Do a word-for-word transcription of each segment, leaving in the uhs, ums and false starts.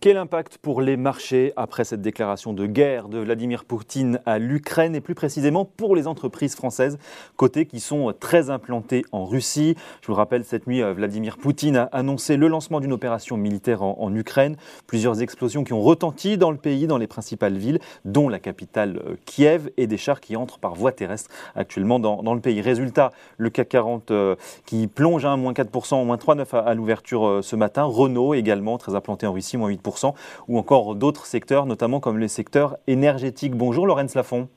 Quel impact pour les marchés après cette déclaration de guerre de Vladimir Poutine à l'Ukraine et plus précisément pour les entreprises françaises cotées qui sont très implantées en Russie? Je vous le rappelle, cette nuit, Vladimir Poutine a annoncé le lancement d'une opération militaire en, en Ukraine. Plusieurs explosions qui ont retenti dans le pays, dans les principales villes, dont la capitale Kiev, et des chars qui entrent par voie terrestre actuellement dans, dans le pays. Résultat, le CAC quarante euh, qui plonge à moins quatre pour cent, moins trois virgule neuf pour cent à, à l'ouverture euh, ce matin. Renault également, très implanté en Russie, moins huit pour cent. Ou encore d'autres secteurs, notamment comme les secteurs énergétiques. Bonjour Laurence Lafont.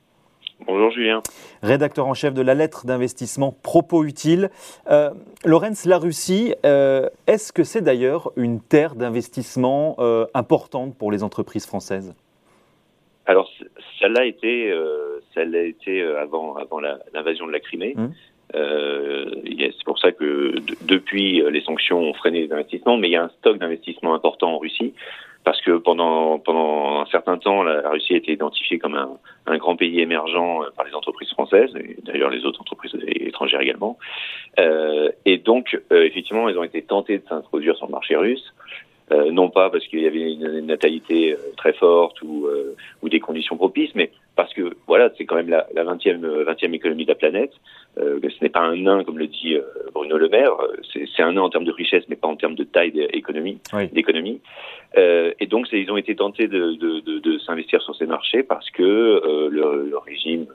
Bonjour Julien. Rédacteur en chef de la lettre d'investissement Propos Utile. Euh, Laurence, la Russie, euh, est-ce que c'est d'ailleurs une terre d'investissement euh, importante pour les entreprises françaises? Alors, ça l'a été, euh, ça l'a été avant, avant la, l'invasion de la Crimée. Mmh. Euh, c'est pour ça que d- depuis les sanctions ont freiné les investissements, mais il y a un stock d'investissements important en Russie parce que pendant pendant un certain temps la, la Russie a été identifiée comme un, un grand pays émergent par les entreprises françaises et d'ailleurs les autres entreprises étrangères également euh, et donc euh, effectivement elles ont été tentées de s'introduire sur le marché russe. Euh, non pas parce qu'il y avait une, une natalité euh, très forte ou, euh, ou des conditions propices, mais parce que voilà, c'est quand même la, la vingtième économie de la planète. Euh, ce n'est pas un nain, comme le dit euh, Bruno Le Maire. C'est, c'est un nain en termes de richesse, mais pas en termes de taille d'économie. Oui. d'économie. Euh, et donc, c'est, ils ont été tentés de, de, de, de s'investir sur ces marchés parce que euh, le, le régime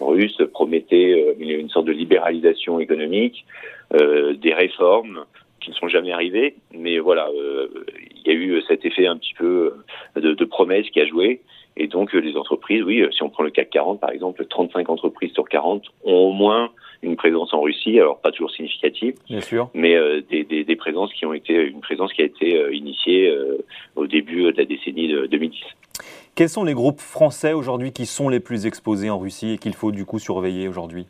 russe promettait euh, une sorte de libéralisation économique, euh, des réformes, qui ne sont jamais arrivés, mais voilà, euh, il y a eu cet effet un petit peu de, de promesse qui a joué, et donc les entreprises, oui, si on prend le CAC quarante par exemple, trente-cinq entreprises sur quarante ont au moins une présence en Russie, alors pas toujours significative, bien sûr, mais euh, des, des, des présences qui ont été, une présence qui a été euh, initiée euh, au début de la décennie de deux mille dix. Quels sont les groupes français aujourd'hui qui sont les plus exposés en Russie et qu'il faut du coup surveiller aujourd'hui ?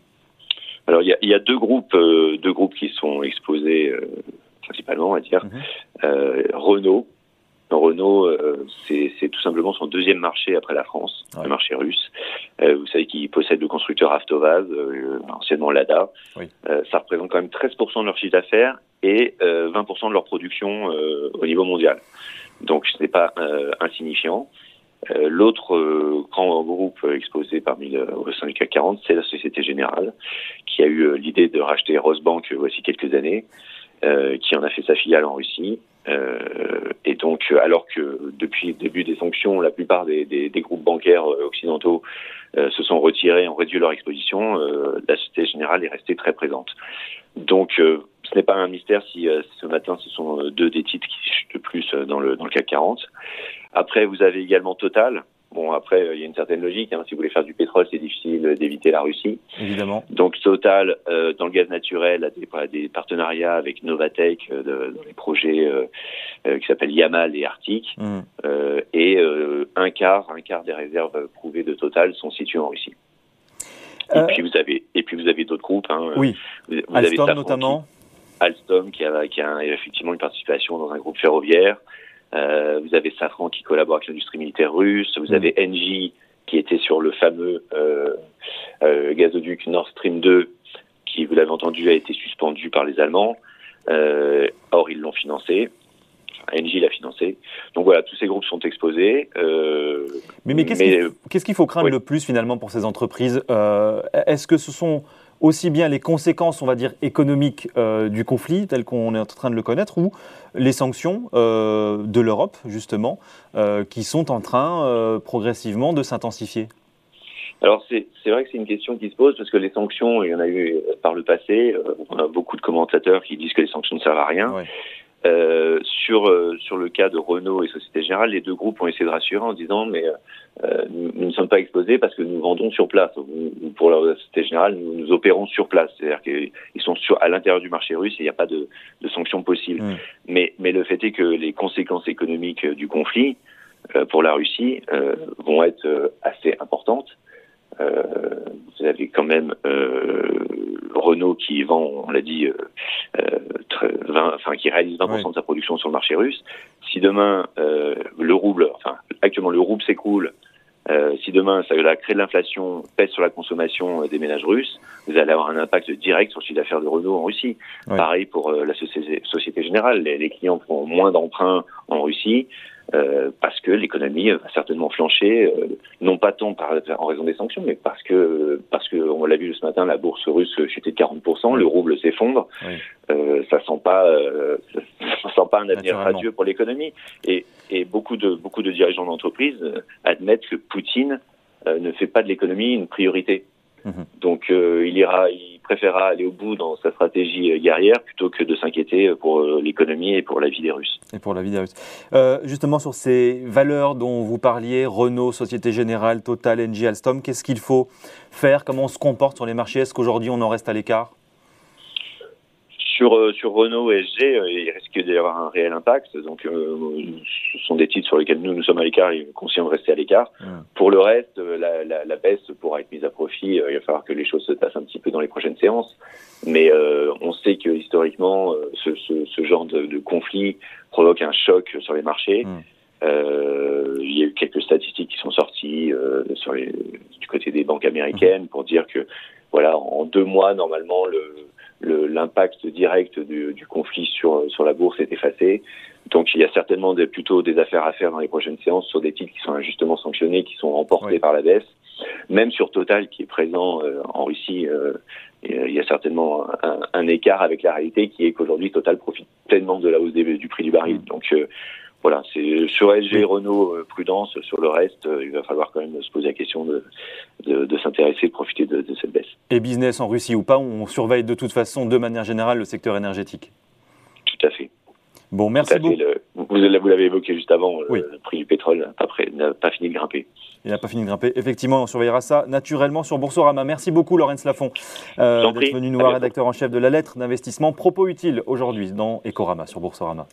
Alors il y a, y a deux groupes, euh, deux groupes qui sont exposés euh, principalement, on va dire. Mm-hmm. Euh, Renault, Renault, euh, c'est, c'est tout simplement son deuxième marché après la France, ouais. Le marché russe. Euh, vous savez qu'il possède le constructeur AvtoVaz, euh, anciennement Lada. Oui. Euh, ça représente quand même treize pour cent de leur chiffre d'affaires et euh, vingt pour cent de leur production euh, au niveau mondial. Donc ce n'est pas euh, insignifiant. Euh, l'autre euh, grand groupe exposé parmi le, au sein du CAC quarante, c'est la Société Générale, qui a eu euh, l'idée de racheter Rosbank euh, voici quelques années, euh, qui en a fait sa filiale en Russie. Euh, et donc, alors que depuis le début des sanctions, la plupart des, des, des groupes bancaires occidentaux euh, se sont retirés, ont réduit leur exposition, euh, la Société Générale est restée très présente. Donc, euh, ce n'est pas un mystère si euh, ce matin, ce sont deux des titres qui chutent le plus dans le, dans le CAC quarante. Après, vous avez également Total. Bon, après, il euh, y a une certaine logique. Hein. Si vous voulez faire du pétrole, c'est difficile d'éviter la Russie. Évidemment. Donc, Total, euh, dans le gaz naturel, a des, a des partenariats avec Novatech euh, de, dans les projets euh, euh, qui s'appellent Yamal et Arctique. Mmh. Euh, et euh, un quart, un quart des réserves prouvées de Total sont situées en Russie. Euh... Et puis vous avez, et puis vous avez d'autres groupes. Hein. Oui. Vous, vous Alstom avez notamment. Qui, Alstom, qui a, qui a effectivement une participation dans un groupe ferroviaire. Euh, vous avez Safran qui collabore avec l'industrie militaire russe, vous mmh. avez Engie qui était sur le fameux euh, euh, gazoduc Nord Stream deux qui, vous l'avez entendu, a été suspendu par les Allemands. Euh, or, ils l'ont financé. Enfin, Engie l'a financé. Donc voilà, tous ces groupes sont exposés. Euh, mais mais, qu'est-ce, mais qu'il faut, qu'est-ce qu'il faut craindre oui. le plus finalement pour ces entreprises ? euh, Est-ce que ce sont aussi bien les conséquences, on va dire, économiques euh, du conflit, tel qu'on est en train de le connaître, ou les sanctions euh, de l'Europe, justement, euh, qui sont en train, euh, progressivement, de s'intensifier? Alors, c'est, c'est vrai que c'est une question qui se pose, parce que les sanctions, il y en a eu par le passé, euh, on a beaucoup de commentateurs qui disent que les sanctions ne servent à rien. Ouais. Euh, sur euh, sur le cas de Renault et Société Générale, les deux groupes ont essayé de rassurer en disant mais euh, nous, nous ne sommes pas exposés parce que nous vendons sur place. Nous, pour la Société Générale, nous, nous opérons sur place, c'est-à-dire qu'ils sont sur, à l'intérieur du marché russe et il n'y a pas de, de sanctions possibles. Mmh. Mais mais le fait est que les conséquences économiques du conflit euh, pour la Russie euh, vont être euh, assez importantes. Euh, vous avez quand même euh, Renault qui vend, on l'a dit, euh, vingt, enfin qui réalise vingt pour cent oui. de sa production sur le marché russe. Si demain euh, le rouble, enfin actuellement le rouble s'écroule, euh, si demain ça va créer de l'inflation, pèse sur la consommation des ménages russes, vous allez avoir un impact direct sur le chiffre d'affaires de Renault en Russie. Oui. Pareil pour euh, la société, société Générale, les, les clients font moins d'emprunts en Russie. euh, parce que l'économie va certainement flancher, euh, non pas tant par, en raison des sanctions, mais parce que, parce que on l'a vu ce matin, la bourse russe chutait de quarante pour cent, le rouble s'effondre, oui. euh, ça sent pas, euh, ça, ça sent pas un avenir radieux pour l'économie. Et, et beaucoup de, beaucoup de dirigeants d'entreprises admettent que Poutine euh, ne fait pas de l'économie une priorité. Mmh. Donc euh, il ira, il préférera aller au bout dans sa stratégie guerrière plutôt que de s'inquiéter pour l'économie et pour la vie des Russes. Et pour la vie des Russes. Euh, justement sur ces valeurs dont vous parliez, Renault, Société Générale, Total, Engie, Alstom, qu'est-ce qu'il faut faire? Comment on se comporte sur les marchés? Est-ce qu'aujourd'hui on en reste à l'écart? Sur, euh, sur Renault et S G, euh, il risque d'y avoir un réel impact. Donc, euh, ce sont des titres sur lesquels nous, nous sommes à l'écart et conscients de rester à l'écart. Mmh. Pour le reste, euh, la, la, la baisse pourra être mise à profit. Euh, il va falloir que les choses se tassent un petit peu dans les prochaines séances. Mais euh, on sait que historiquement, euh, ce, ce, ce genre de, de conflit provoque un choc sur les marchés. Mmh. Euh, il y a eu quelques statistiques qui sont sorties euh, sur les, du côté des banques américaines mmh. pour dire que, voilà, en deux mois, normalement, le... Le, l'impact direct du, du conflit sur, sur la bourse est effacé. Donc il y a certainement des, plutôt des affaires à faire dans les prochaines séances sur des titres qui sont injustement sanctionnés, qui sont emportés oui. par la baisse. Même sur Total, qui est présent euh, en Russie, euh, il y a certainement un, un écart avec la réalité qui est qu'aujourd'hui, Total profite pleinement de la hausse des, du prix du baril. Donc euh, voilà, c'est sur L G, Renault, euh, prudence. Sur le reste, euh, il va falloir quand même se poser la question de, de, de s'intéresser, de profiter de, de cette baisse. Et business en Russie ou pas, on surveille de toute façon, de manière générale, le secteur énergétique. Tout à fait. Bon, merci beaucoup. Vous, vous l'avez évoqué juste avant, oui. le prix du pétrole après, n'a pas fini de grimper. Il n'a pas fini de grimper. Effectivement, on surveillera ça naturellement sur Boursorama. Merci beaucoup, Laurence Lafont, euh, d'être venue nous voir, rédacteur en chef de la lettre d'investissement Propos Utile, aujourd'hui dans Ecorama sur Boursorama.